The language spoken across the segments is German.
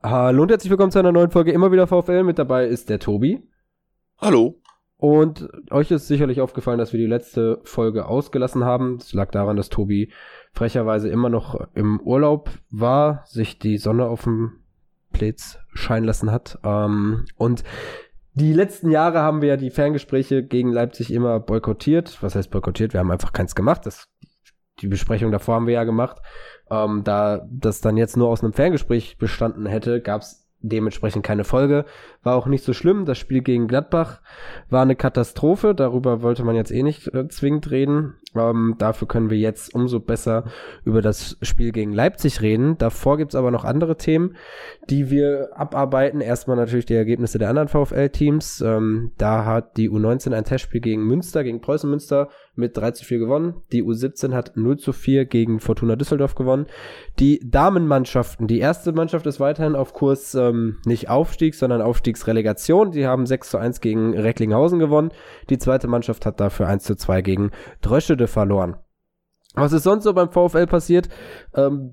Hallo und herzlich willkommen zu einer neuen Folge Immer wieder VfL. Mit dabei ist der Tobi. Hallo. Und euch ist sicherlich aufgefallen, dass wir die letzte Folge ausgelassen haben. Das lag daran, dass Tobi frecherweise immer noch im Urlaub war, sich die Sonne auf dem Plätz scheinen lassen hat. Und die letzten Jahre haben wir ja die Ferngespräche gegen Leipzig immer boykottiert. Was heißt boykottiert? Wir haben einfach keins gemacht. Die Besprechung davor haben wir ja gemacht. Da das dann jetzt nur aus einem Ferngespräch bestanden hätte, gab es dementsprechend keine Folge. War auch nicht so schlimm. Das Spiel gegen Gladbach war eine Katastrophe. Darüber wollte man jetzt eh nicht zwingend reden. Dafür können wir jetzt umso besser über das Spiel gegen Leipzig reden. Davor gibt's aber noch andere Themen, die wir abarbeiten. Erstmal natürlich die Ergebnisse der anderen VfL-Teams. Da hat die U19 ein Testspiel gegen Preußen Münster mit 3-4 gewonnen. Die U17 hat 0-4 gegen Fortuna Düsseldorf gewonnen. Die Damenmannschaften, die erste Mannschaft ist weiterhin auf Kurs, nicht Aufstieg, sondern Aufstiegsrelegation. Die haben 6-1 gegen Recklinghausen gewonnen. Die zweite Mannschaft hat dafür 1-2 gegen Dröschede verloren. Was ist sonst so beim VfL passiert?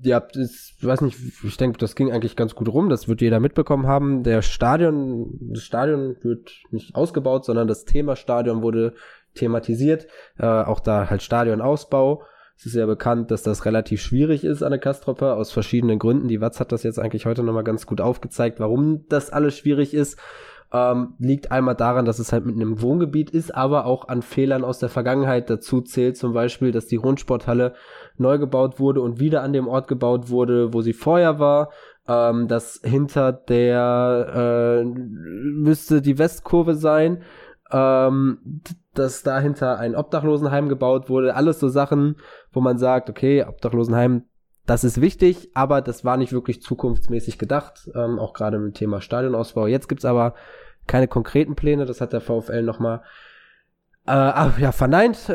Ich denke, das ging eigentlich ganz gut rum. Das wird jeder mitbekommen haben. Das Stadion wird nicht ausgebaut, sondern das Thema Stadion wurde thematisiert. Auch da halt Stadionausbau. Es ist ja bekannt, dass das relativ schwierig ist an der Castroper, aus verschiedenen Gründen. Die Watz hat das jetzt eigentlich heute nochmal ganz gut aufgezeigt, warum das alles schwierig ist. Liegt einmal daran, dass es halt mit einem Wohngebiet ist, aber auch an Fehlern aus der Vergangenheit. Dazu zählt zum Beispiel, dass die Rundsporthalle neu gebaut wurde und wieder an dem Ort gebaut wurde, wo sie vorher war. Das hinter der müsste die Westkurve sein, dass dahinter ein Obdachlosenheim gebaut wurde. Alles so Sachen, wo man sagt, okay, Obdachlosenheim, das ist wichtig, aber das war nicht wirklich zukunftsmäßig gedacht, auch gerade mit dem Thema Stadionausbau. Jetzt gibt's aber keine konkreten Pläne, das hat der VfL nochmal verneint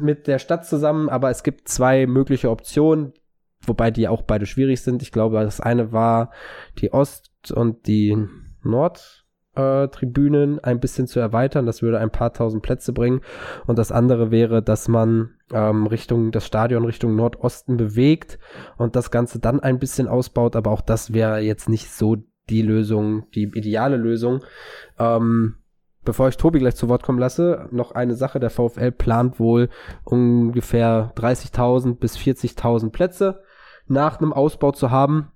mit der Stadt zusammen, aber es gibt zwei mögliche Optionen, wobei die auch beide schwierig sind. Ich glaube, das eine war die Ost- und die Nordtribünen ein bisschen zu erweitern, das würde ein paar tausend Plätze bringen, und das andere wäre, dass man Richtung Nordosten bewegt und das Ganze dann ein bisschen ausbaut, aber auch das wäre jetzt nicht so die Lösung, die ideale Lösung. Bevor ich Tobi gleich zu Wort kommen lasse, noch eine Sache: Der VfL plant wohl ungefähr 30.000 bis 40.000 Plätze nach einem Ausbau zu haben.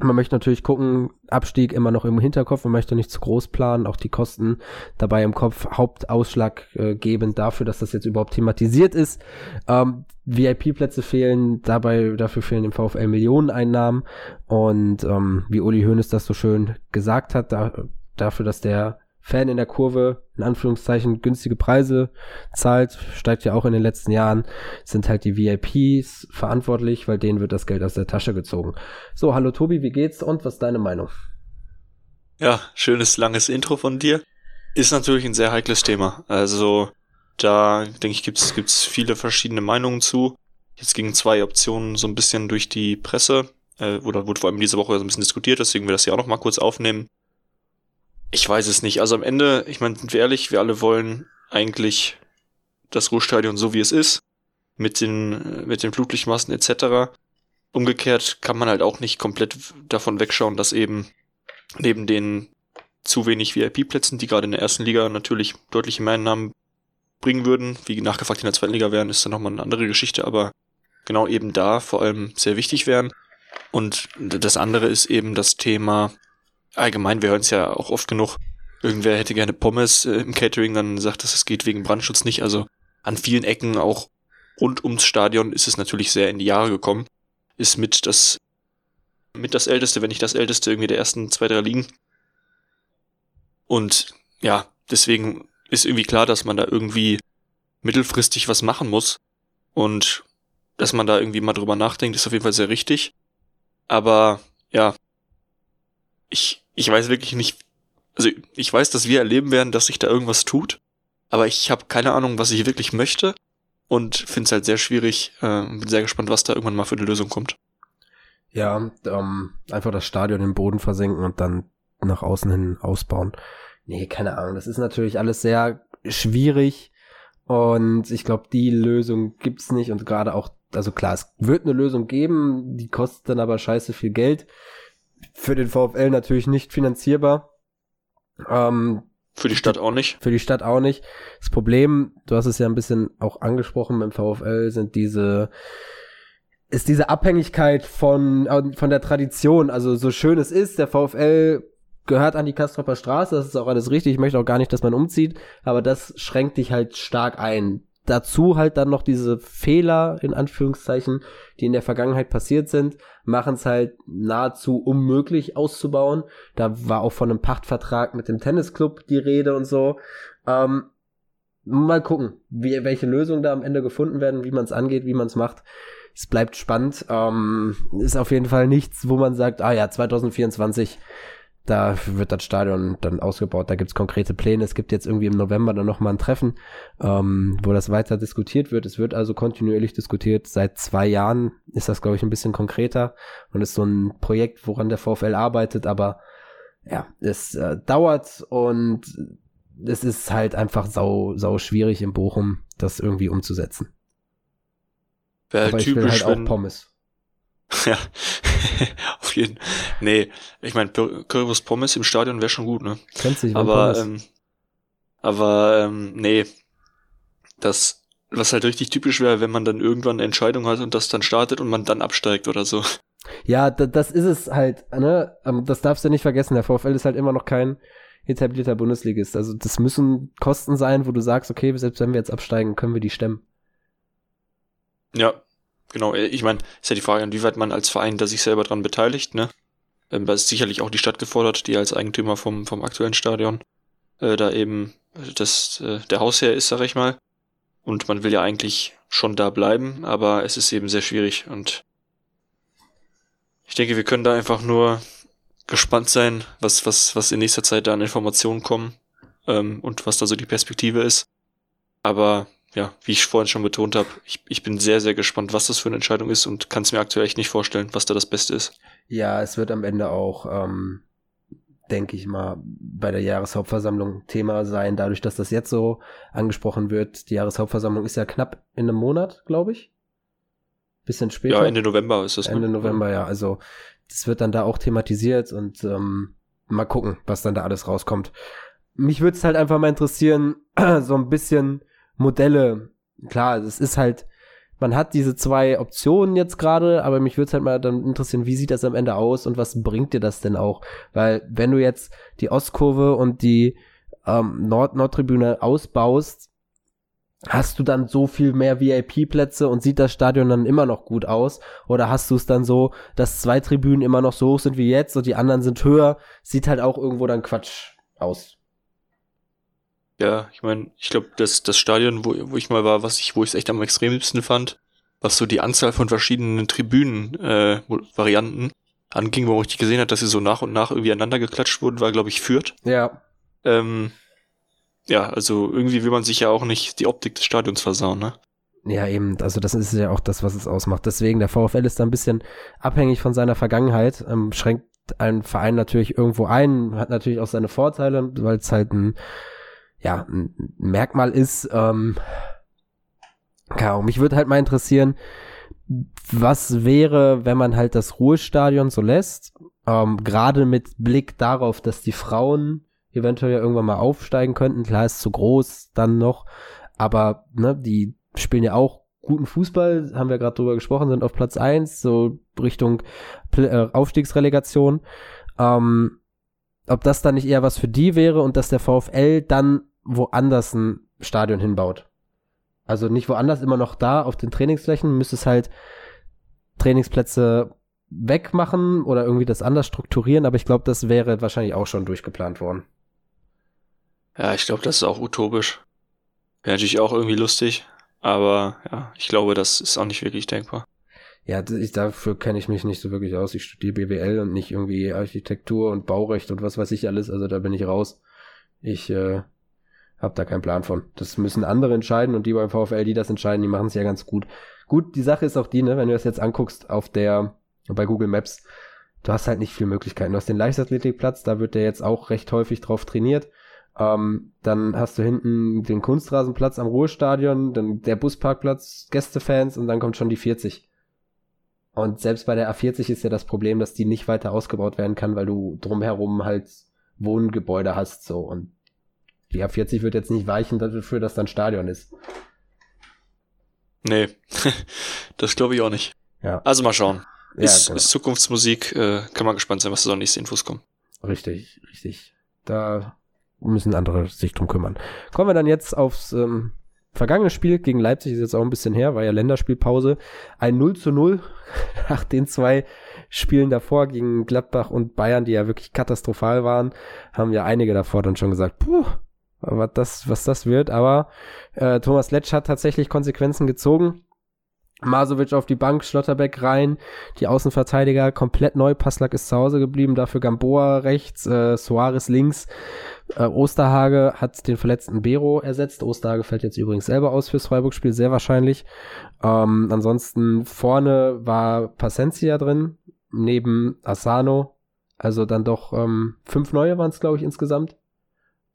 Man möchte natürlich gucken, Abstieg immer noch im Hinterkopf, man möchte nicht zu groß planen, auch die Kosten dabei im Kopf, hauptausschlaggebend dafür, dass das jetzt überhaupt thematisiert ist. VIP-Plätze fehlen, dafür fehlen dem VfL Millioneneinnahmen, und wie Uli Hoeneß das so schön gesagt hat, dafür, dass der Fan in der Kurve, in Anführungszeichen, günstige Preise zahlt, steigt ja auch in den letzten Jahren, sind halt die VIPs verantwortlich, weil denen wird das Geld aus der Tasche gezogen. So, hallo Tobi, wie geht's und was ist deine Meinung? Ja, schönes, langes Intro von dir. Ist natürlich ein sehr heikles Thema. Also, da, denke ich, gibt's viele verschiedene Meinungen zu. Jetzt gingen zwei Optionen so ein bisschen durch die Presse, oder wurde vor allem diese Woche so ein bisschen diskutiert, deswegen will das ja auch noch mal kurz aufnehmen. Ich weiß es nicht. Also am Ende, ich meine, sind wir ehrlich, wir alle wollen eigentlich das Ruhestadion so, wie es ist, mit den Flutlichtmassen etc. Umgekehrt kann man halt auch nicht komplett davon wegschauen, dass eben neben den zu wenig VIP-Plätzen, die gerade in der ersten Liga natürlich deutliche Mehreinnahmen bringen würden, wie nachgefragt in der zweiten Liga wären, ist dann nochmal eine andere Geschichte, aber genau eben da vor allem sehr wichtig wären. Und das andere ist eben das Thema... Allgemein, wir hören es ja auch oft genug, irgendwer hätte gerne Pommes im Catering, dann sagt es, es geht wegen Brandschutz nicht. Also an vielen Ecken, auch rund ums Stadion, ist es natürlich sehr in die Jahre gekommen. Ist mit das Älteste, wenn nicht das Älteste, irgendwie der ersten 2-3 Ligen. Und ja, deswegen ist irgendwie klar, dass man da irgendwie mittelfristig was machen muss. Und dass man da irgendwie mal drüber nachdenkt, ist auf jeden Fall sehr richtig. Aber ja... Ich weiß wirklich nicht, also ich weiß, dass wir erleben werden, dass sich da irgendwas tut, aber ich habe keine Ahnung, was ich wirklich möchte, und finde es halt sehr schwierig, bin sehr gespannt, was da irgendwann mal für eine Lösung kommt. Ja, einfach das Stadion im Boden versenken und dann nach außen hin ausbauen. Nee, keine Ahnung, das ist natürlich alles sehr schwierig, und ich glaube, die Lösung gibt's nicht, und gerade auch, also klar, es wird eine Lösung geben, die kostet dann aber scheiße viel Geld. für den VfL natürlich nicht finanzierbar. Für die Stadt auch nicht. Für die Stadt auch nicht. Das Problem, du hast es ja ein bisschen auch angesprochen, beim VfL ist diese Abhängigkeit von der Tradition. Also so schön es ist, der VfL gehört an die Castroper Straße, das ist auch alles richtig. Ich möchte auch gar nicht, dass man umzieht, aber das schränkt dich halt stark ein. Dazu halt dann noch diese Fehler, in Anführungszeichen, die in der Vergangenheit passiert sind, machen es halt nahezu unmöglich auszubauen. Da war auch von einem Pachtvertrag mit dem Tennisclub die Rede und so. Mal gucken, welche Lösungen da am Ende gefunden werden, wie man es angeht, wie man es macht. Es bleibt spannend. Ist auf jeden Fall nichts, wo man sagt, 2024, da wird das Stadion dann ausgebaut, da gibt's konkrete Pläne, es gibt jetzt irgendwie im November dann nochmal ein Treffen, wo das weiter diskutiert wird. Es wird also kontinuierlich diskutiert, seit 2 Jahren ist das, glaube ich, ein bisschen konkreter und ist so ein Projekt, woran der VfL arbeitet, aber ja, es dauert und es ist halt einfach sau schwierig in Bochum, das irgendwie umzusetzen. Wäre halt typisch, ich will halt auch Pommes. Ja, auf jeden Fall. Nee, ich meine, Kürbis Pommes im Stadion wäre schon gut, ne? Kennst du dich, nee. Das, was halt richtig typisch wäre, wenn man dann irgendwann eine Entscheidung hat und das dann startet und man dann absteigt oder so. Ja, das ist es halt, ne? Das darfst du nicht vergessen. Der VfL ist halt immer noch kein etablierter Bundesligist. Also das müssen Kosten sein, wo du sagst, okay, selbst wenn wir jetzt absteigen, können wir die stemmen. Ja. Genau, ich meine, ist ja die Frage, inwieweit man als Verein da sich selber dran beteiligt, ne? Da ist sicherlich auch die Stadt gefordert, die als Eigentümer vom aktuellen Stadion da eben der Hausherr ist, sag ich mal. Und man will ja eigentlich schon da bleiben, aber es ist eben sehr schwierig. Und ich denke, wir können da einfach nur gespannt sein, was in nächster Zeit da an Informationen kommen und was da so die Perspektive ist. Aber ja, wie ich vorhin schon betont habe, ich bin sehr, sehr gespannt, was das für eine Entscheidung ist und kann es mir aktuell echt nicht vorstellen, was da das Beste ist. Ja, es wird am Ende auch, denke ich mal, bei der Jahreshauptversammlung Thema sein, dadurch, dass das jetzt so angesprochen wird. Die Jahreshauptversammlung ist ja knapp in einem Monat, glaube ich. Bisschen später. Ja, Ende November ist das. Ende November, ja. Also das wird dann da auch thematisiert und mal gucken, was dann da alles rauskommt. Mich würde es halt einfach mal interessieren, so ein bisschen Modelle, klar, es ist halt, man hat diese 2 Optionen jetzt gerade, aber mich würde es halt mal dann interessieren, wie sieht das am Ende aus und was bringt dir das denn auch? Weil wenn du jetzt die Ostkurve und die Nord-Nord-Tribüne ausbaust, hast du dann so viel mehr VIP-Plätze und sieht das Stadion dann immer noch gut aus? Oder hast du es dann so, dass 2 Tribünen immer noch so hoch sind wie jetzt und die anderen sind höher? Sieht halt auch irgendwo dann Quatsch aus. Ja, ich meine, ich glaube, das Stadion, wo ich mal war, wo ich es echt am extremsten fand, was so die Anzahl von verschiedenen Tribünen-Varianten anging, wo man richtig gesehen hat, dass sie so nach und nach irgendwie aneinander geklatscht wurden, war, glaube ich, Fürth. Ja. Ja, also irgendwie will man sich ja auch nicht die Optik des Stadions versauen, ne? Ja, eben, also das ist ja auch das, was es ausmacht. Deswegen, der VfL ist da ein bisschen abhängig von seiner Vergangenheit, schränkt einen Verein natürlich irgendwo ein, hat natürlich auch seine Vorteile, weil es halt ein Merkmal ist. Mich würde halt mal interessieren, was wäre, wenn man halt das Ruhestadion so lässt, gerade mit Blick darauf, dass die Frauen eventuell ja irgendwann mal aufsteigen könnten. Klar, ist zu groß dann noch, aber ne, die spielen ja auch guten Fußball, haben wir gerade drüber gesprochen, sind auf Platz 1, so Richtung Aufstiegsrelegation. Ob das dann nicht eher was für die wäre und dass der VfL dann woanders ein Stadion hinbaut. Also nicht woanders, immer noch da auf den Trainingsflächen, müsste es halt Trainingsplätze wegmachen oder irgendwie das anders strukturieren, aber ich glaube, das wäre wahrscheinlich auch schon durchgeplant worden. Ja, ich glaube, das ist auch utopisch. Wäre natürlich auch irgendwie lustig, aber ja, ich glaube, das ist auch nicht wirklich denkbar. Ja, dafür kenne ich mich nicht so wirklich aus. Ich studiere BWL und nicht irgendwie Architektur und Baurecht und was weiß ich alles. Also da bin ich raus. Ich habe da keinen Plan von. Das müssen andere entscheiden und die beim VfL, die das entscheiden, die machen es ja ganz gut. Gut, die Sache ist auch die, ne, wenn du das jetzt anguckst bei Google Maps, du hast halt nicht viele Möglichkeiten. Du hast den Leichtathletikplatz, da wird der jetzt auch recht häufig drauf trainiert. Dann hast du hinten den Kunstrasenplatz am Ruhestadion, dann der Busparkplatz, Gästefans und dann kommt schon die 40. Und selbst bei der A40 ist ja das Problem, dass die nicht weiter ausgebaut werden kann, weil du drumherum halt Wohngebäude hast, so. Und die A40 wird jetzt nicht weichen dafür, dass dann Stadion ist. Nee, das glaube ich auch nicht. Ja. Also mal schauen. Ist, ja, genau. Ist Zukunftsmusik, kann man gespannt sein, was da noch nächste Infos kommen. Richtig, richtig. Da müssen andere sich drum kümmern. Kommen wir dann jetzt aufs vergangene Spiel gegen Leipzig, ist jetzt auch ein bisschen her, war ja Länderspielpause. Ein 0:0 nach den zwei Spielen davor gegen Gladbach und Bayern, die ja wirklich katastrophal waren, haben ja einige davor dann schon gesagt, puh, was das wird. Aber Thomas Letsch hat tatsächlich Konsequenzen gezogen. Masovic auf die Bank, Schlotterbeck rein, die Außenverteidiger komplett neu, Passlack ist zu Hause geblieben, dafür Gamboa rechts, Suarez links, Osterhage hat den verletzten Bero ersetzt, Osterhage fällt jetzt übrigens selber aus fürs Freiburg-Spiel, sehr wahrscheinlich. Ansonsten vorne war Paciência drin, neben Asano, also dann doch 5 neue waren es, glaube ich, insgesamt,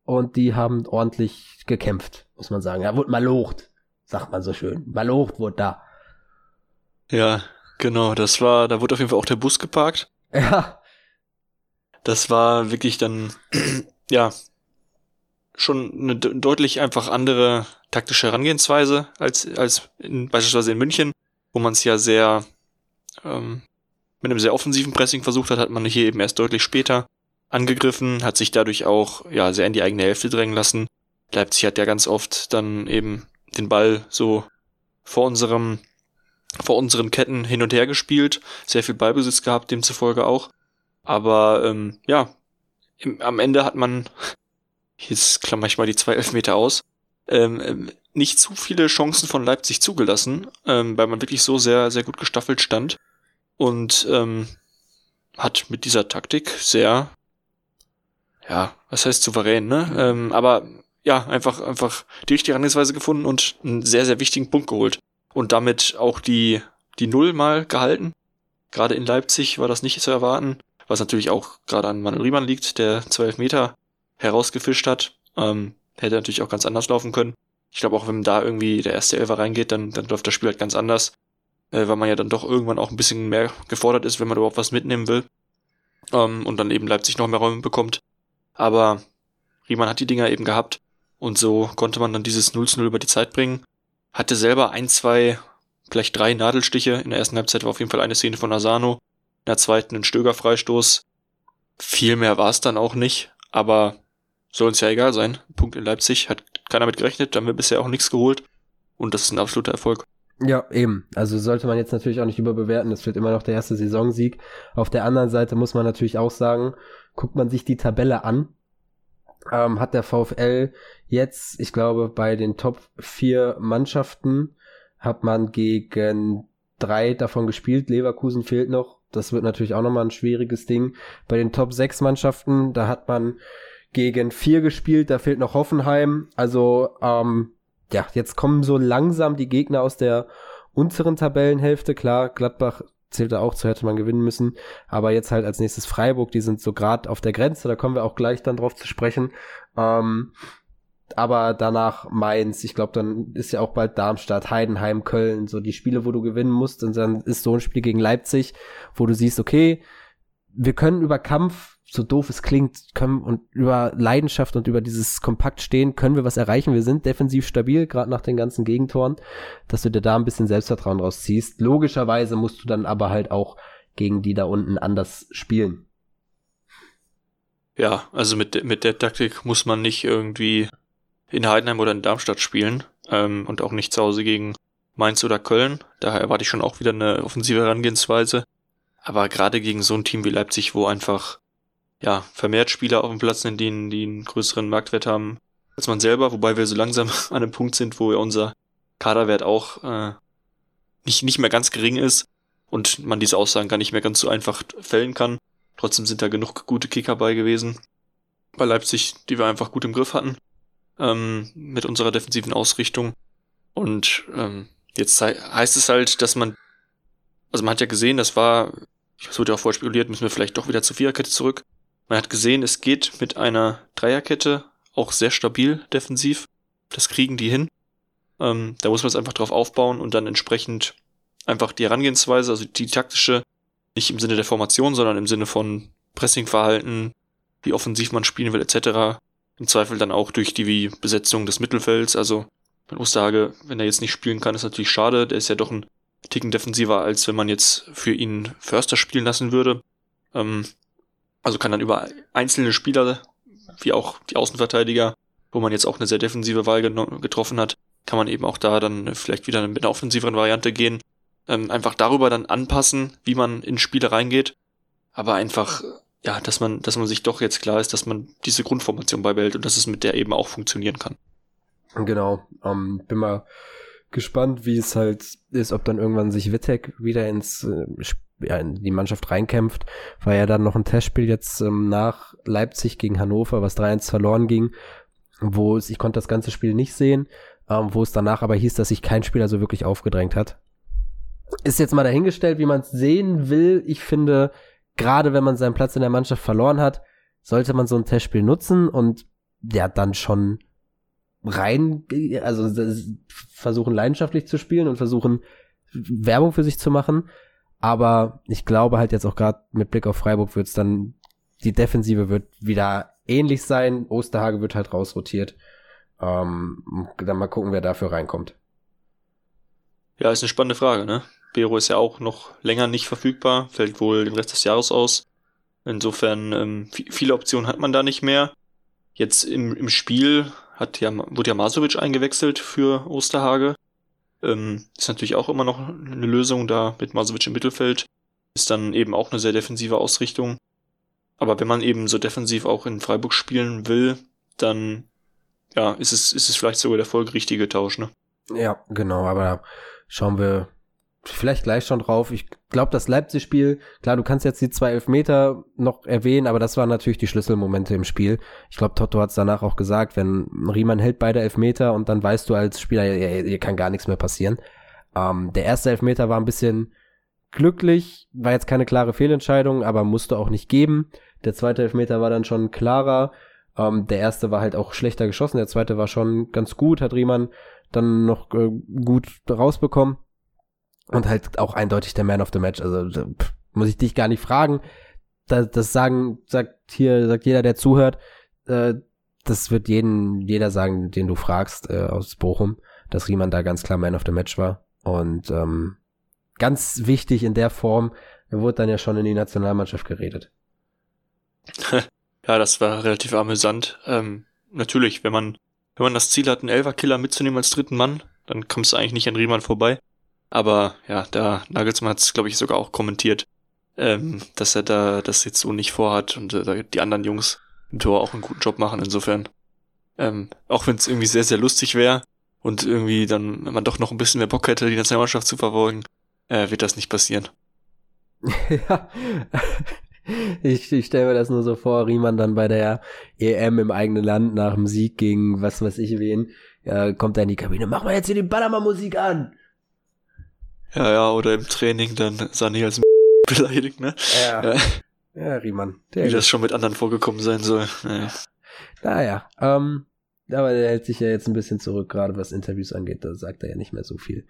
und die haben ordentlich gekämpft, muss man sagen. Ja, wurde malocht, sagt man so schön, malocht wurde da. Ja, genau, da wurde auf jeden Fall auch der Bus geparkt. Ja. Das war wirklich dann, ja, schon eine deutlich einfach andere taktische Herangehensweise als beispielsweise in München, wo man es ja sehr, mit einem sehr offensiven Pressing versucht hat man hier eben erst deutlich später angegriffen, hat sich dadurch auch, ja, sehr in die eigene Hälfte drängen lassen. Leipzig hat ja ganz oft dann eben den Ball so vor unseren Ketten hin und her gespielt, sehr viel Ballbesitz gehabt, demzufolge auch. Aber am Ende hat man, jetzt klammere ich mal die 2 Elfmeter aus, nicht zu viele Chancen von Leipzig zugelassen, weil man wirklich so sehr, sehr gut gestaffelt stand und hat mit dieser Taktik sehr, ja, was heißt souverän, ne? Aber ja, einfach die richtige Herangehensweise gefunden und einen sehr, sehr wichtigen Punkt geholt. Und damit auch die Null mal gehalten. Gerade in Leipzig war das nicht zu erwarten, was natürlich auch gerade an Manuel Riemann liegt, der 2 Elfmeter herausgefischt hat. Hätte natürlich auch ganz anders laufen können. Ich glaube auch, wenn da irgendwie der erste Elfer reingeht, dann läuft das Spiel halt ganz anders, weil man ja dann doch irgendwann auch ein bisschen mehr gefordert ist, wenn man überhaupt was mitnehmen will. Und dann eben Leipzig noch mehr Räume bekommt. Aber Riemann hat die Dinger eben gehabt und so konnte man dann dieses 0:0 über die Zeit bringen. Hatte selber 1, 2, vielleicht 3 Nadelstiche. In der ersten Halbzeit war auf jeden Fall eine Szene von Asano. In der zweiten ein Stöger-Freistoß. Viel mehr war es dann auch nicht. Aber soll uns ja egal sein. Punkt in Leipzig. Hat keiner mit gerechnet. Da haben wir bisher auch nichts geholt. Und das ist ein absoluter Erfolg. Ja, eben. Also sollte man jetzt natürlich auch nicht überbewerten. Das wird immer noch der erste Saisonsieg. Auf der anderen Seite muss man natürlich auch sagen, guckt man sich die Tabelle an. Hat der VfL jetzt, ich glaube, bei den Top 4 Mannschaften hat man gegen 3 davon gespielt. Leverkusen fehlt noch. Das wird natürlich auch nochmal ein schwieriges Ding. Bei den Top 6 Mannschaften, da hat man gegen 4 gespielt. Da fehlt noch Hoffenheim. Also, ja, jetzt kommen so langsam die Gegner aus der unteren Tabellenhälfte. Klar, Gladbach zählt da auch zu, hätte man gewinnen müssen, aber jetzt halt als nächstes Freiburg, die sind so gerade auf der Grenze, da kommen wir auch gleich dann drauf zu sprechen, aber danach Mainz, ich glaube, dann ist ja auch bald Darmstadt, Heidenheim, Köln, so die Spiele, wo du gewinnen musst, und dann ist so ein Spiel gegen Leipzig, wo du siehst, okay, wir können über Kampf, so doof es klingt, und über Leidenschaft und über dieses kompakt Stehen können wir was erreichen. Wir sind defensiv stabil, gerade nach den ganzen Gegentoren, dass du dir da ein bisschen Selbstvertrauen rausziehst. Logischerweise musst du dann aber halt auch gegen die da unten anders spielen. Ja, also mit der Taktik muss man nicht irgendwie in Heidenheim oder in Darmstadt spielen, und auch nicht zu Hause gegen Mainz oder Köln. Daher erwarte ich schon auch wieder eine offensive Herangehensweise. Aber gerade gegen so ein Team wie Leipzig, wo einfach ja, vermehrt Spieler auf dem Platz, in denen die einen größeren Marktwert haben als man selber, wobei wir so langsam an einem Punkt sind, wo ja unser Kaderwert auch nicht mehr ganz gering ist und man diese Aussagen gar nicht mehr ganz so einfach fällen kann. Trotzdem sind da genug gute Kicker bei gewesen bei Leipzig, die wir einfach gut im Griff hatten, mit unserer defensiven Ausrichtung. Und jetzt heißt es halt, dass man, also man hat ja gesehen, das wurde ja auch vorher spekuliert, müssen wir vielleicht doch wieder zur Viererkette zurück. Man hat gesehen, es geht mit einer Dreierkette, auch sehr stabil defensiv. Das kriegen die hin. Da muss man es einfach drauf aufbauen und dann entsprechend einfach die Herangehensweise, also die taktische, nicht im Sinne der Formation, sondern im Sinne von Pressingverhalten, wie offensiv man spielen will etc. Im Zweifel dann auch durch die Besetzung des Mittelfelds. Also bei Osterhage, wenn er jetzt nicht spielen kann, ist natürlich schade. Der ist ja doch ein Ticken defensiver, als wenn man jetzt für ihn Förster spielen lassen würde. Also kann dann über einzelne Spieler, wie auch die Außenverteidiger, wo man jetzt auch eine sehr defensive Wahl getroffen hat, kann man eben auch da dann vielleicht wieder mit einer offensiveren Variante gehen. Einfach darüber dann anpassen, wie man in Spiele reingeht. Aber einfach, ja, dass man sich doch jetzt klar ist, dass man diese Grundformation beibehält und dass es mit der eben auch funktionieren kann. Genau. Bin mal gespannt, wie es halt ist, ob dann irgendwann sich Wittek wieder in die Mannschaft reinkämpft. War ja dann noch ein Testspiel jetzt nach Leipzig gegen Hannover, was 3-1 verloren ging, ich konnte das ganze Spiel nicht sehen, wo es danach aber hieß, dass sich kein Spieler so wirklich aufgedrängt hat. Ist jetzt mal dahingestellt, wie man es sehen will. Ich finde, gerade wenn man seinen Platz in der Mannschaft verloren hat, sollte man so ein Testspiel nutzen und ja, dann schon versuchen leidenschaftlich zu spielen und versuchen Werbung für sich zu machen. Aber ich glaube halt jetzt auch gerade mit Blick auf Freiburg wird es dann, die Defensive wird wieder ähnlich sein. Osterhage wird halt rausrotiert. Dann mal gucken, wer dafür reinkommt. Ja, ist eine spannende Frage, ne? Bero ist ja auch noch länger nicht verfügbar, fällt wohl den Rest des Jahres aus. Insofern, viele Optionen hat man da nicht mehr. Jetzt im Spiel wurde ja Masovic eingewechselt für Osterhage. Ist natürlich auch immer noch eine Lösung da mit Masovic im Mittelfeld. Ist dann eben auch eine sehr defensive Ausrichtung. Aber wenn man eben so defensiv auch in Freiburg spielen will, dann ja, ist es vielleicht sogar der folgerichtige Tausch, ne? Ja, genau, aber schauen wir vielleicht gleich schon drauf. Ich glaube, das Leipzig-Spiel, klar, du kannst jetzt die 2 Elfmeter noch erwähnen, aber das waren natürlich die Schlüsselmomente im Spiel. Ich glaube, Toto hat es danach auch gesagt, wenn Riemann hält beide Elfmeter und dann weißt du als Spieler, hier kann gar nichts mehr passieren. Der erste Elfmeter war ein bisschen glücklich, war jetzt keine klare Fehlentscheidung, aber musste auch nicht geben. Der zweite Elfmeter war dann schon klarer. Der erste war halt auch schlechter geschossen, der zweite war schon ganz gut, hat Riemann dann noch gut rausbekommen. Und halt auch eindeutig der Man of the Match. Also muss ich dich gar nicht fragen. Sagt jeder, der zuhört. Das wird jeder sagen, den du fragst aus Bochum, dass Riemann da ganz klar Man of the Match war. Und ganz wichtig in der Form, er wurde dann ja schon in die Nationalmannschaft geredet. Ja, das war relativ amüsant. Natürlich, wenn man das Ziel hat, einen Elferkiller mitzunehmen als dritten Mann, dann kommst du eigentlich nicht an Riemann vorbei. Aber ja, da Nagelsmann hat es, glaube ich, sogar auch kommentiert, dass er da das jetzt so nicht vorhat und die anderen Jungs im Tor auch einen guten Job machen. Insofern, auch wenn es irgendwie sehr, sehr lustig wäre und irgendwie dann, wenn man doch noch ein bisschen mehr Bock hätte, die Nationalmannschaft zu verfolgen, wird das nicht passieren. Ja, ich stelle mir das nur so vor, Riemann dann bei der EM im eigenen Land nach dem Sieg gegen was weiß ich wen, kommt er in die Kabine, mach mal jetzt hier die Ballermann-Musik an! Ja, oder im Training dann Sané als beleidigt, ne? Ja, Riemann. Wie das schon mit anderen vorgekommen sein soll. Naja, aber der hält sich ja jetzt ein bisschen zurück, gerade was Interviews angeht, da sagt er ja nicht mehr so viel.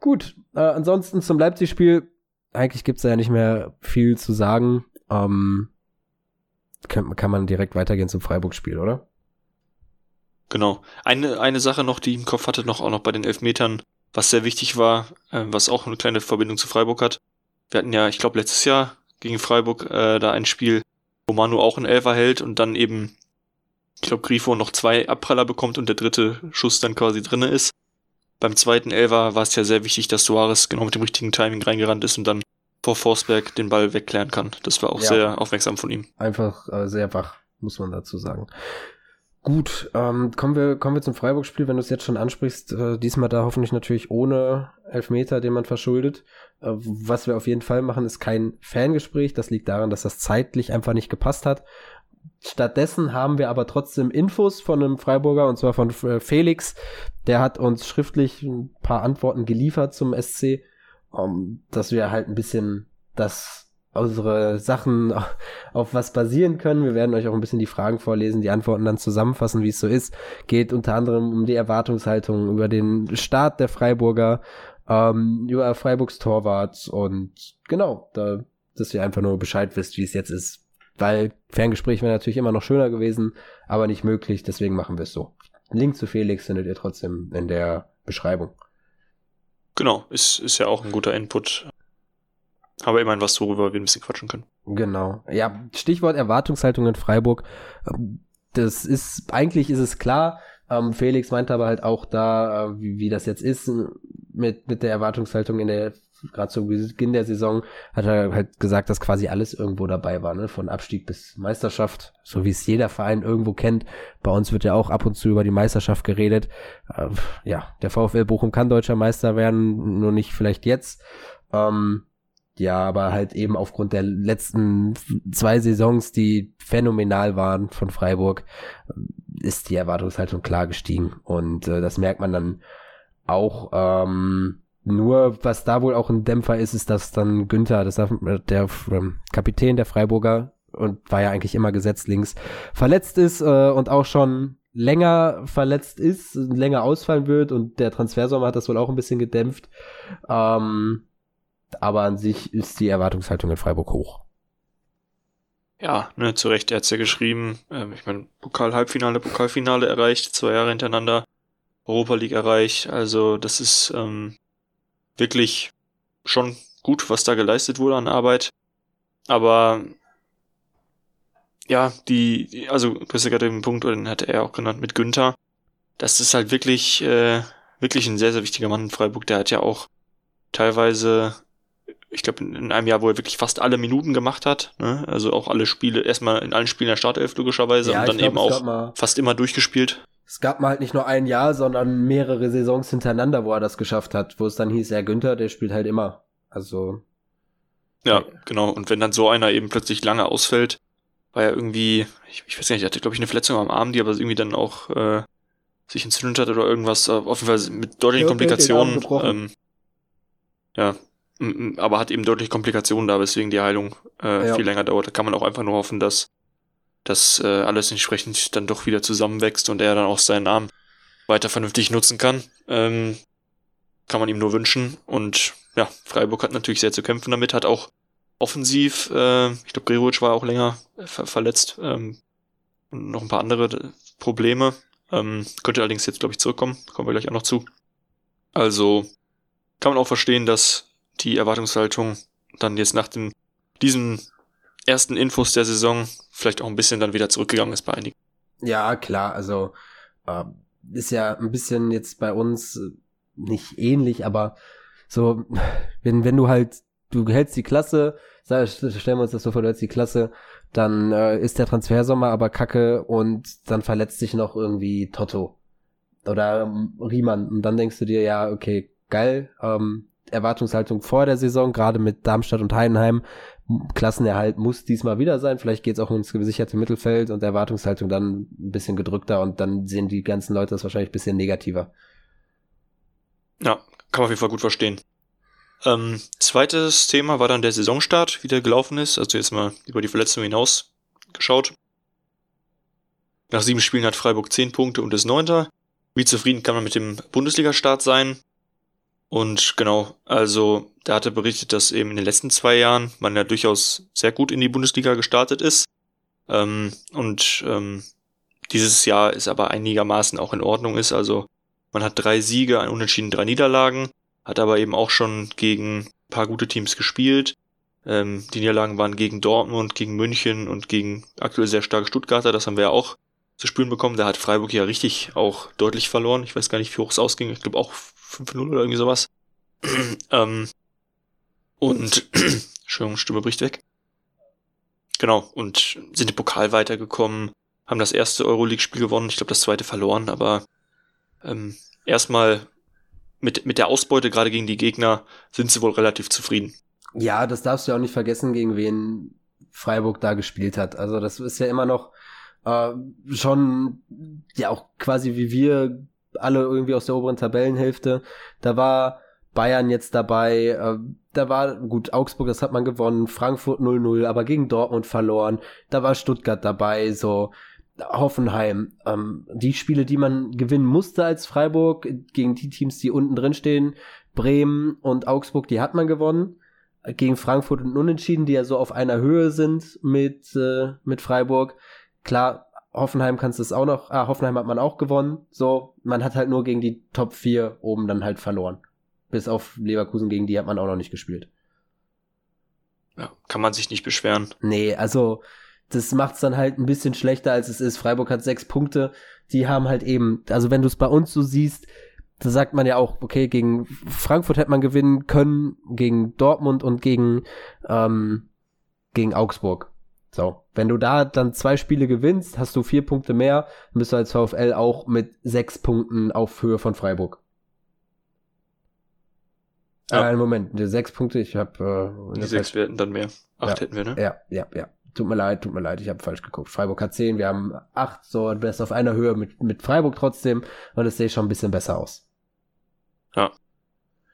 Gut, ansonsten zum Leipzig-Spiel, eigentlich gibt's da ja nicht mehr viel zu sagen. Kann man direkt weitergehen zum Freiburg-Spiel, oder? Genau. Eine Sache noch, die ich im Kopf hatte, auch noch bei den Elfmetern, was sehr wichtig war, was auch eine kleine Verbindung zu Freiburg hat. Wir hatten ja, ich glaube, letztes Jahr gegen Freiburg da ein Spiel, wo Manu auch einen Elfer hält und dann eben, ich glaube, Grifo noch 2 Abpraller bekommt und der dritte Schuss dann quasi drinne ist. Beim zweiten Elfer war es ja sehr wichtig, dass Suarez genau mit dem richtigen Timing reingerannt ist und dann vor Forsberg den Ball wegklären kann. Das war auch sehr aufmerksam von ihm. Einfach sehr wach, muss man dazu sagen. Gut, kommen wir zum Freiburg-Spiel, wenn du es jetzt schon ansprichst, diesmal da hoffentlich natürlich ohne Elfmeter, den man verschuldet. Was wir auf jeden Fall machen, ist kein Fangespräch, das liegt daran, dass das zeitlich einfach nicht gepasst hat. Stattdessen haben wir aber trotzdem Infos von einem Freiburger, und zwar von Felix, der hat uns schriftlich ein paar Antworten geliefert zum SC, dass wir halt ein bisschen unsere Sachen auf was basieren können. Wir werden euch auch ein bisschen die Fragen vorlesen, die Antworten dann zusammenfassen, wie es so ist. Geht unter anderem um die Erwartungshaltung, über den Start der Freiburger, über Freiburgs Torwart und genau, da, dass ihr einfach nur Bescheid wisst, wie es jetzt ist. Weil Ferngespräch wäre natürlich immer noch schöner gewesen, aber nicht möglich, deswegen machen wir es so. Link zu Felix findet ihr trotzdem in der Beschreibung. Genau, ist ja auch ein guter Input. Aber immerhin was, worüber wir ein bisschen quatschen können. Genau. Ja, Stichwort Erwartungshaltung in Freiburg. Das ist, eigentlich ist es klar. Felix meinte aber halt auch da, wie das jetzt ist, mit der Erwartungshaltung in der, gerade zu Beginn der Saison, hat er halt gesagt, dass quasi alles irgendwo dabei war, ne? Von Abstieg bis Meisterschaft, so wie es jeder Verein irgendwo kennt. Bei uns wird ja auch ab und zu über die Meisterschaft geredet. Ja, der VfL Bochum kann deutscher Meister werden, nur nicht vielleicht jetzt. Ja, aber halt eben aufgrund der letzten 2 Saisons, die phänomenal waren von Freiburg, ist die Erwartungshaltung klar gestiegen. Und das merkt man dann auch. Nur, was da wohl auch ein Dämpfer ist, ist, dass dann Günther, der Kapitän der Freiburger, und war ja eigentlich immer gesetzt links, verletzt ist und auch schon länger verletzt ist, länger ausfallen wird. Und der Transfersommer hat das wohl auch ein bisschen gedämpft. Aber an sich ist die Erwartungshaltung in Freiburg hoch. Ja, ne, zu Recht, er hat's ja geschrieben. Ich meine, Pokalfinale erreicht, 2 Jahre hintereinander, Europa League erreicht. Also das ist wirklich schon gut, was da geleistet wurde an Arbeit. Aber ja, also Christian hat den Punkt, oder den hatte er auch genannt, mit Günther. Das ist halt wirklich, wirklich ein sehr, sehr wichtiger Mann in Freiburg. Der hat ja auch teilweise, ich glaube, in einem Jahr, wo er wirklich fast alle Minuten gemacht hat, ne? Also auch alle Spiele, erstmal in allen Spielen der Startelf logischerweise, ja, und dann eben auch fast immer durchgespielt. Es gab mal halt nicht nur ein Jahr, sondern mehrere Saisons hintereinander, wo er das geschafft hat, wo es dann hieß, Günther, der spielt halt immer. Also ja, genau, und wenn dann so einer eben plötzlich lange ausfällt, war ja irgendwie, ich weiß gar nicht, er hatte, glaube ich, eine Verletzung am Arm, die aber irgendwie dann auch sich entzündet hat oder irgendwas, auf jeden Fall mit deutlichen Komplikationen. Ja, aber hat eben deutlich Komplikationen da, weswegen die Heilung viel länger dauert. Da kann man auch einfach nur hoffen, dass alles entsprechend dann doch wieder zusammenwächst und er dann auch seinen Arm weiter vernünftig nutzen kann. Kann man ihm nur wünschen. Und ja, Freiburg hat natürlich sehr zu kämpfen damit, hat auch offensiv, ich glaube, Gregoritsch war auch länger verletzt, und noch ein paar andere Probleme. Könnte allerdings jetzt, glaube ich, zurückkommen. Kommen wir gleich auch noch zu. Also kann man auch verstehen, dass die Erwartungshaltung dann jetzt nach diesen ersten Infos der Saison vielleicht auch ein bisschen dann wieder zurückgegangen ist bei einigen. Ja, klar, also ist ja ein bisschen jetzt bei uns nicht ähnlich, aber so, wenn du halt, du hältst die Klasse, stellen wir uns das so vor, du hältst die Klasse, dann ist der Transfersommer aber kacke und dann verletzt sich noch irgendwie Toto oder Riemann und dann denkst du dir, ja, okay, geil, Erwartungshaltung vor der Saison, gerade mit Darmstadt und Heidenheim, Klassenerhalt muss diesmal wieder sein, vielleicht geht es auch ins gesicherte Mittelfeld und Erwartungshaltung dann ein bisschen gedrückter und dann sehen die ganzen Leute das wahrscheinlich ein bisschen negativer. Ja, kann man auf jeden Fall gut verstehen. Zweites Thema war dann der Saisonstart, wie der gelaufen ist, also jetzt mal über die Verletzung hinaus geschaut. Nach 7 Spielen hat Freiburg 10 Punkte und ist 9. Wie zufrieden kann man mit dem Bundesliga-Start sein? Und genau, also da hatte berichtet, dass eben in den letzten 2 Jahren man ja durchaus sehr gut in die Bundesliga gestartet ist. Dieses Jahr ist aber einigermaßen auch in Ordnung ist. Also man hat 3 Siege, ein Unentschieden, 3 Niederlagen, hat aber eben auch schon gegen ein paar gute Teams gespielt. Die Niederlagen waren gegen Dortmund, gegen München und gegen aktuell sehr starke Stuttgarter. Das haben wir ja auch zu spüren bekommen. Da hat Freiburg ja richtig auch deutlich verloren. Ich weiß gar nicht, wie hoch es ausging. Ich glaube auch 5-0 oder irgendwie sowas. Entschuldigung, Stimme bricht weg. Genau, und sind im Pokal weitergekommen, haben das erste Euroleague-Spiel gewonnen, ich glaube das zweite verloren, aber erstmal mit der Ausbeute, gerade gegen die Gegner, sind sie wohl relativ zufrieden. Ja, das darfst du ja auch nicht vergessen, gegen wen Freiburg da gespielt hat. Also das ist ja immer noch schon, ja auch quasi wie wir alle irgendwie aus der oberen Tabellenhälfte. Da war Bayern jetzt dabei, da war, gut, Augsburg, das hat man gewonnen, Frankfurt 0-0, aber gegen Dortmund verloren, da war Stuttgart dabei, so Hoffenheim. Die Spiele, die man gewinnen musste als Freiburg, gegen die Teams, die unten drin stehen, Bremen und Augsburg, die hat man gewonnen. Gegen Frankfurt und Unentschieden, die ja so auf einer Höhe sind mit Freiburg. Klar, Hoffenheim kannst du es auch noch. Hoffenheim hat man auch gewonnen. So, man hat halt nur gegen die Top 4 oben dann halt verloren. Bis auf Leverkusen, gegen die hat man auch noch nicht gespielt. Ja, kann man sich nicht beschweren. Nee, also das macht's dann halt ein bisschen schlechter, als es ist. Freiburg hat 6 Punkte, die haben halt eben, also wenn du es bei uns so siehst, da sagt man ja auch, okay, gegen Frankfurt hätte man gewinnen können, gegen Dortmund und gegen Augsburg. So, wenn du da dann 2 Spiele gewinnst, hast du 4 Punkte mehr, bist du als VfL auch mit 6 Punkten auf Höhe von Freiburg. Ja. Einen Moment, 6 Punkte, ich habe... Die 6 werden dann mehr. 8 hätten wir, ne? Ja. Tut mir leid, ich habe falsch geguckt. Freiburg hat 10, wir haben 8, so bist auf einer Höhe mit Freiburg trotzdem und das sehe schon ein bisschen besser aus. Ja.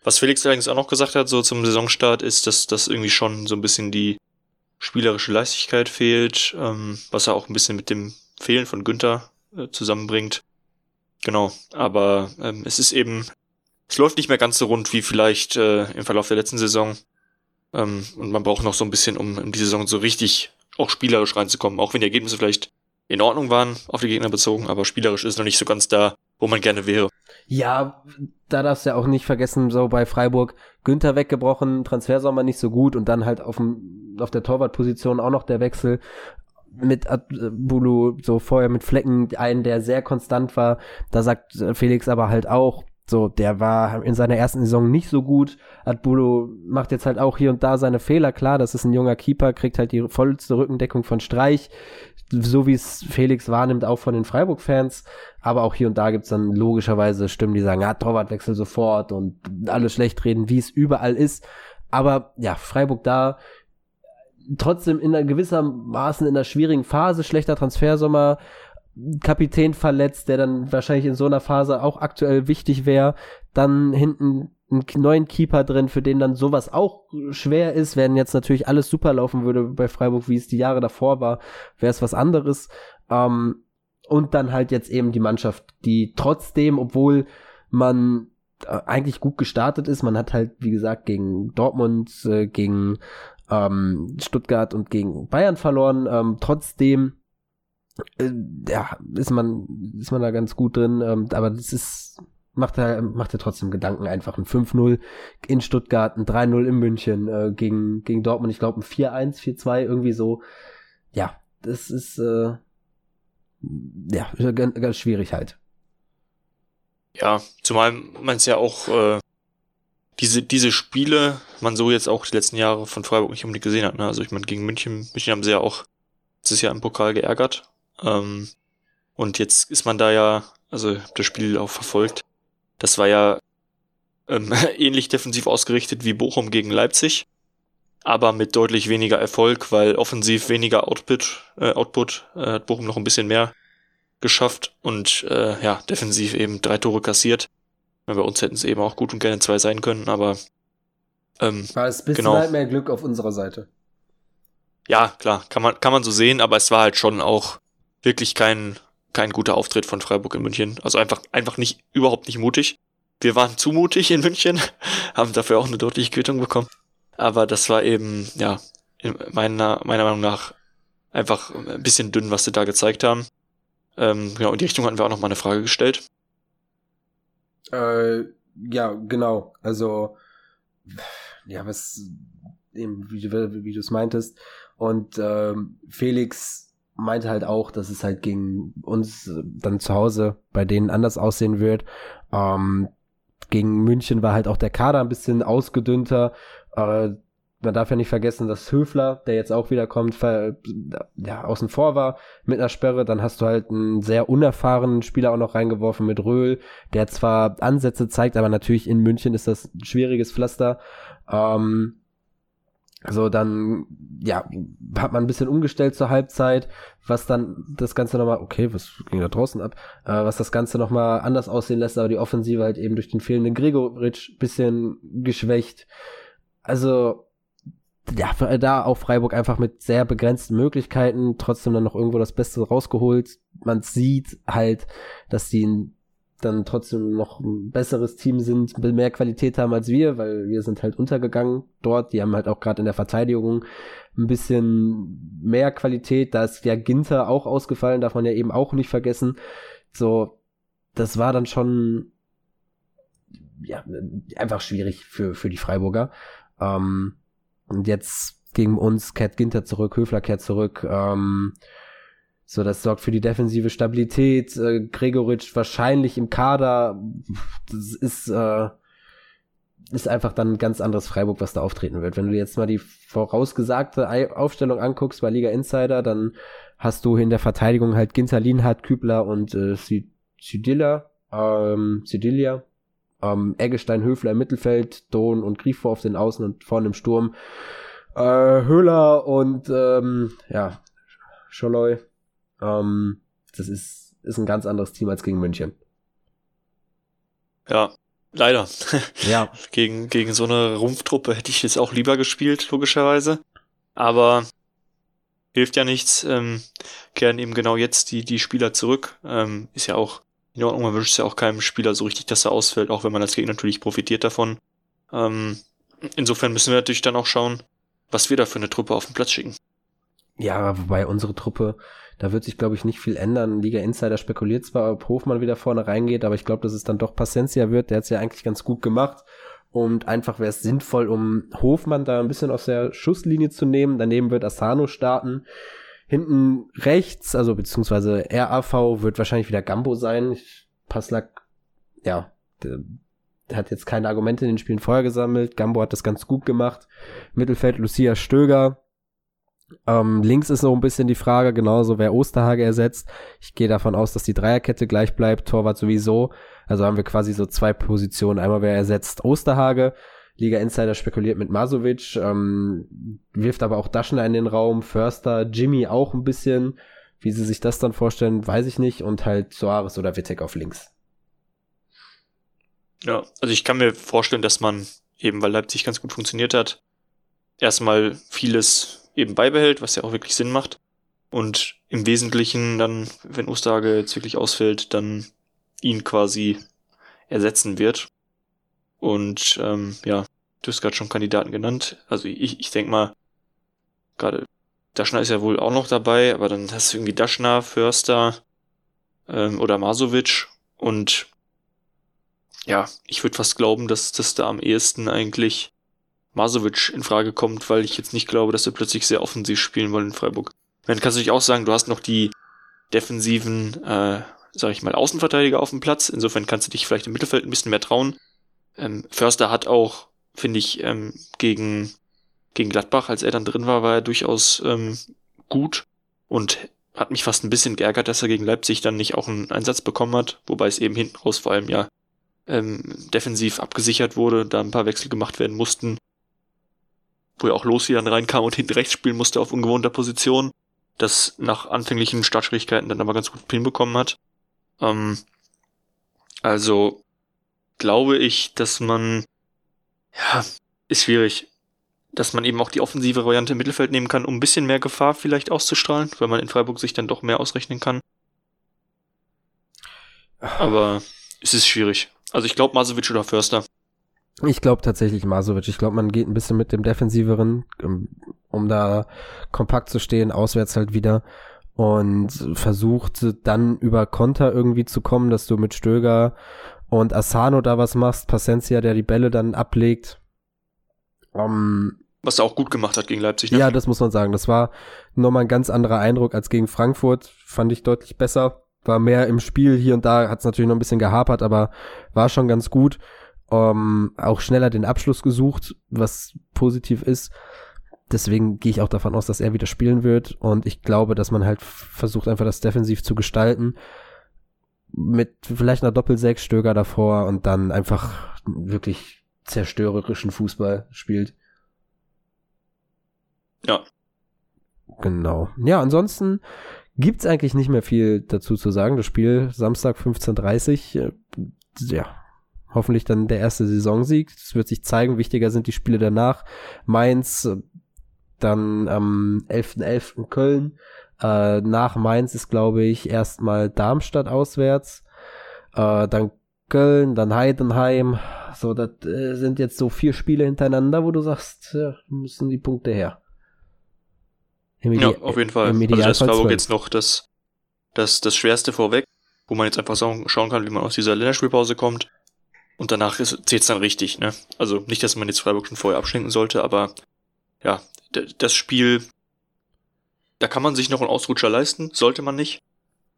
Was Felix allerdings auch noch gesagt hat, so zum Saisonstart, ist, dass irgendwie schon so ein bisschen die spielerische Leichtigkeit fehlt, was er auch ein bisschen mit dem Fehlen von Günther zusammenbringt. Genau, aber es läuft nicht mehr ganz so rund wie vielleicht im Verlauf der letzten Saison. Und man braucht noch so ein bisschen, um in die Saison so richtig auch spielerisch reinzukommen. Auch wenn die Ergebnisse vielleicht in Ordnung waren, auf die Gegner bezogen, aber spielerisch ist noch nicht so ganz da, wo man gerne wäre. Ja, da darfst du ja auch nicht vergessen, so bei Freiburg Günther weggebrochen, Transfersommer nicht so gut und dann halt auf der Torwartposition auch noch der Wechsel mit Adbulu, so vorher mit Flecken, einen, der sehr konstant war. Da sagt Felix aber halt auch, so, der war in seiner ersten Saison nicht so gut. Adbulu macht jetzt halt auch hier und da seine Fehler. Klar, das ist ein junger Keeper, kriegt halt die vollste Rückendeckung von Streich. So wie es Felix wahrnimmt, auch von den Freiburg-Fans. Aber auch hier und da gibt's dann logischerweise Stimmen, die sagen, Torwartwechsel sofort und alle schlecht reden, wie es überall ist. Aber ja, Freiburg da trotzdem in einer gewissermaßen in einer schwierigen Phase, schlechter Transfersommer, Kapitän verletzt, der dann wahrscheinlich in so einer Phase auch aktuell wichtig wäre, dann hinten einen neuen Keeper drin, für den dann sowas auch schwer ist, wenn jetzt natürlich alles super laufen würde bei Freiburg, wie es die Jahre davor war, wäre es was anderes. Und dann halt jetzt eben die Mannschaft, die trotzdem, obwohl man eigentlich gut gestartet ist, man hat halt, wie gesagt, gegen Dortmund, gegen Stuttgart und gegen Bayern verloren, trotzdem ja, ist man da ganz gut drin, aber das ist, macht er trotzdem Gedanken einfach. Ein 5-0 in Stuttgart, ein 3-0 in München, gegen Dortmund, ich glaube ein 4-1, 4-2, irgendwie so. Ja, das ist, ganz, ganz schwierig halt. Ja, zumal man es ja auch, diese Spiele, man so jetzt auch die letzten Jahre von Freiburg nicht unbedingt gesehen hat, ne? Also ich meine, gegen München haben sie ja auch das ist ja im Pokal geärgert. Und jetzt ist man da ja, also ich habe das Spiel auch verfolgt, das war ja ähnlich defensiv ausgerichtet wie Bochum gegen Leipzig, aber mit deutlich weniger Erfolg, weil offensiv weniger Output hat Bochum noch ein bisschen mehr geschafft und defensiv eben 3 Tore kassiert. Bei uns hätten es eben auch gut und gerne 2 sein können, aber war es ein bisschen halt mehr Glück auf unserer Seite. Ja, klar, kann man so sehen, aber es war halt schon auch wirklich kein guter Auftritt von Freiburg in München. Also einfach nicht, überhaupt nicht mutig. Wir waren zu mutig in München, haben dafür auch eine deutliche Quittung bekommen. Aber das war eben, ja, in meiner Meinung nach einfach ein bisschen dünn, was sie da gezeigt haben. Genau, in die Richtung hatten wir auch nochmal eine Frage gestellt. Ja, genau. Also, ja, was eben, wie du es meintest. Und Felix meinte halt auch, dass es halt gegen uns dann zu Hause bei denen anders aussehen wird. Gegen München war halt auch der Kader ein bisschen ausgedünnter. Man darf ja nicht vergessen, dass Höfler, der jetzt auch wieder kommt, außen vor war mit einer Sperre. Dann hast du halt einen sehr unerfahrenen Spieler auch noch reingeworfen mit Röhl, der zwar Ansätze zeigt, aber natürlich in München ist das ein schwieriges Pflaster. So, dann, ja, hat man ein bisschen umgestellt zur Halbzeit, was dann das Ganze nochmal, okay, was ging da draußen ab, was das Ganze nochmal anders aussehen lässt, aber die Offensive halt eben durch den fehlenden Gregoritsch ein bisschen geschwächt. Also, ja, da auch Freiburg einfach mit sehr begrenzten Möglichkeiten, trotzdem dann noch irgendwo das Beste rausgeholt. Man sieht halt, dass die dann trotzdem noch ein besseres Team sind, mehr Qualität haben als wir, weil wir sind halt untergegangen dort. Die haben halt auch gerade in der Verteidigung ein bisschen mehr Qualität. Da ist ja Ginter auch ausgefallen, darf man ja eben auch nicht vergessen. So, das war dann schon ja einfach schwierig für die Freiburger. Und jetzt gegen uns kehrt Ginter zurück, Höfler kehrt zurück, so, das sorgt für die defensive Stabilität. Gregoritsch wahrscheinlich im Kader. Das ist einfach dann ein ganz anderes Freiburg, was da auftreten wird. Wenn du jetzt mal die vorausgesagte Aufstellung anguckst bei Liga Insider, dann hast du in der Verteidigung halt Ginter, Lienhardt, Kübler und Sidilia. Eggestein, Höfler im Mittelfeld, Dohn und Grifo auf den Außen und vorne im Sturm. Höhler und Scholloy. Das ist ein ganz anderes Team als gegen München. Ja, leider. Ja. Gegen so eine Rumpftruppe hätte ich jetzt auch lieber gespielt, logischerweise. Aber hilft ja nichts. Kehren eben genau jetzt die Spieler zurück. Ist ja auch in Ordnung. Man wünscht ja auch keinem Spieler so richtig, dass er ausfällt, auch wenn man als Gegner natürlich profitiert davon. Insofern müssen wir natürlich dann auch schauen, was wir da für eine Truppe auf den Platz schicken. Ja, wobei unsere Truppe, da wird sich, glaube ich, nicht viel ändern. Liga Insider spekuliert zwar, ob Hofmann wieder vorne reingeht, aber ich glaube, dass es dann doch Paciência wird. Der hat es ja eigentlich ganz gut gemacht. Und einfach wäre es sinnvoll, um Hofmann da ein bisschen aus der Schusslinie zu nehmen. Daneben wird Asano starten. Hinten rechts, also beziehungsweise RAV, wird wahrscheinlich wieder Gambo sein. Passlack, ja, der hat jetzt keine Argumente in den Spielen vorher gesammelt. Gambo hat das ganz gut gemacht. Mittelfeld Lucia Stöger. Links ist noch ein bisschen die Frage, genauso wer Osterhage ersetzt. Ich gehe davon aus, dass die Dreierkette gleich bleibt, Torwart sowieso. Also haben wir quasi so zwei Positionen. Einmal wer ersetzt Osterhage. Liga Insider spekuliert mit Masovic, wirft aber auch Daschner in den Raum, Förster, Jimmy auch ein bisschen. Wie sie sich das dann vorstellen, weiß ich nicht. Und halt Suarez oder Wittek auf links. Ja, also ich kann mir vorstellen, dass man eben, weil Leipzig ganz gut funktioniert hat, erstmal vieles eben beibehält, was ja auch wirklich Sinn macht. Und im Wesentlichen dann, wenn Osterhage jetzt wirklich ausfällt, dann ihn quasi ersetzen wird. Und du hast gerade schon Kandidaten genannt. Also ich denke mal, gerade Daschner ist ja wohl auch noch dabei, aber dann hast du irgendwie Daschner, Förster oder Masovic. Und ja, ich würde fast glauben, dass das da am ehesten eigentlich Masovic in Frage kommt, weil ich jetzt nicht glaube, dass wir plötzlich sehr offensiv spielen wollen in Freiburg. Dann kannst du natürlich auch sagen, du hast noch die defensiven, Außenverteidiger auf dem Platz. Insofern kannst du dich vielleicht im Mittelfeld ein bisschen mehr trauen. Förster hat auch, finde ich, gegen Gladbach, als er dann drin war, war er durchaus gut und hat mich fast ein bisschen geärgert, dass er gegen Leipzig dann nicht auch einen Einsatz bekommen hat, wobei es eben hinten raus vor allem ja defensiv abgesichert wurde, da ein paar Wechsel gemacht werden mussten, wo ja auch Losi dann reinkam und hinten rechts spielen musste auf ungewohnter Position, das nach anfänglichen Startschwierigkeiten dann aber ganz gut hinbekommen hat. Also glaube ich, dass man, ja, ist schwierig, dass man eben auch die offensive Variante im Mittelfeld nehmen kann, um ein bisschen mehr Gefahr vielleicht auszustrahlen, weil man in Freiburg sich dann doch mehr ausrechnen kann. Aber es ist schwierig. Also ich glaube Masovic oder Förster. Ich glaube tatsächlich Masovic. Ich glaube, man geht ein bisschen mit dem Defensiveren, um da kompakt zu stehen, auswärts halt wieder. Und versucht dann über Konter irgendwie zu kommen, dass du mit Stöger und Asano da was machst. Paciência, der die Bälle dann ablegt. Was er auch gut gemacht hat gegen Leipzig. Ne? Ja, das muss man sagen. Das war nochmal ein ganz anderer Eindruck als gegen Frankfurt. Fand ich deutlich besser. War mehr im Spiel, hier und da hat es natürlich noch ein bisschen gehapert, aber war schon ganz gut. Auch schneller den Abschluss gesucht, was positiv ist. Deswegen gehe ich auch davon aus, dass er wieder spielen wird. Und ich glaube, dass man halt versucht, einfach das defensiv zu gestalten. Mit vielleicht einer Doppel-6 Stöger davor und dann einfach wirklich zerstörerischen Fußball spielt. Ja. Genau. Ja, ansonsten gibt's eigentlich nicht mehr viel dazu zu sagen. Das Spiel Samstag 15:30 Uhr. Ja, hoffentlich dann der erste Saisonsieg. Das wird sich zeigen. Wichtiger sind die Spiele danach. Mainz, dann am 11.11. Köln. Nach Mainz ist, glaube ich, erstmal Darmstadt auswärts. Dann Köln, dann Heidenheim. So, das sind jetzt so 4 Spiele hintereinander, wo du sagst, ja, müssen die Punkte her. Ja, auf jeden Fall. Also da ist Freiburg jetzt noch das Schwerste vorweg, wo man jetzt einfach schauen kann, wie man aus dieser Länderspielpause kommt. Und danach zählt's dann richtig, ne? Also nicht, dass man jetzt Freiburg schon vorher abschenken sollte, aber ja, das Spiel, da kann man sich noch einen Ausrutscher leisten, sollte man nicht.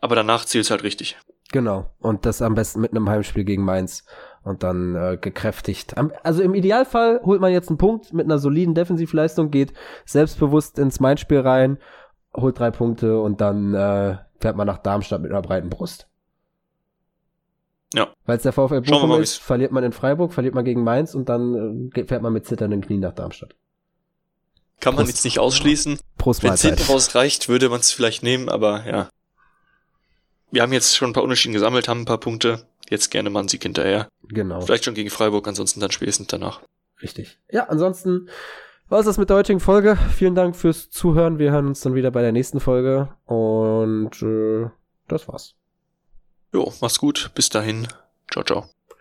Aber danach zählt's halt richtig. Genau. Und das am besten mit einem Heimspiel gegen Mainz. Und dann gekräftigt. Also im Idealfall holt man jetzt einen Punkt mit einer soliden Defensivleistung, geht selbstbewusst ins Mainz-Spiel rein, holt 3 Punkte und dann fährt man nach Darmstadt mit einer breiten Brust. Ja. Weil es der VfL Bochum ist, verliert man in Freiburg, verliert man gegen Mainz und dann fährt man mit zitternden Knien nach Darmstadt. Kann man jetzt nicht ausschließen. Wenn 10 daraus reicht, würde man es vielleicht nehmen, aber ja. Wir haben jetzt schon ein paar Unentschieden gesammelt, haben ein paar Punkte. Jetzt gerne mal einen Sieg hinterher. Genau. Vielleicht schon gegen Freiburg, ansonsten dann spätestens danach. Richtig. Ja, ansonsten war es das mit der heutigen Folge. Vielen Dank fürs Zuhören. Wir hören uns dann wieder bei der nächsten Folge. Und das war's. Jo, mach's gut. Bis dahin. Ciao, ciao.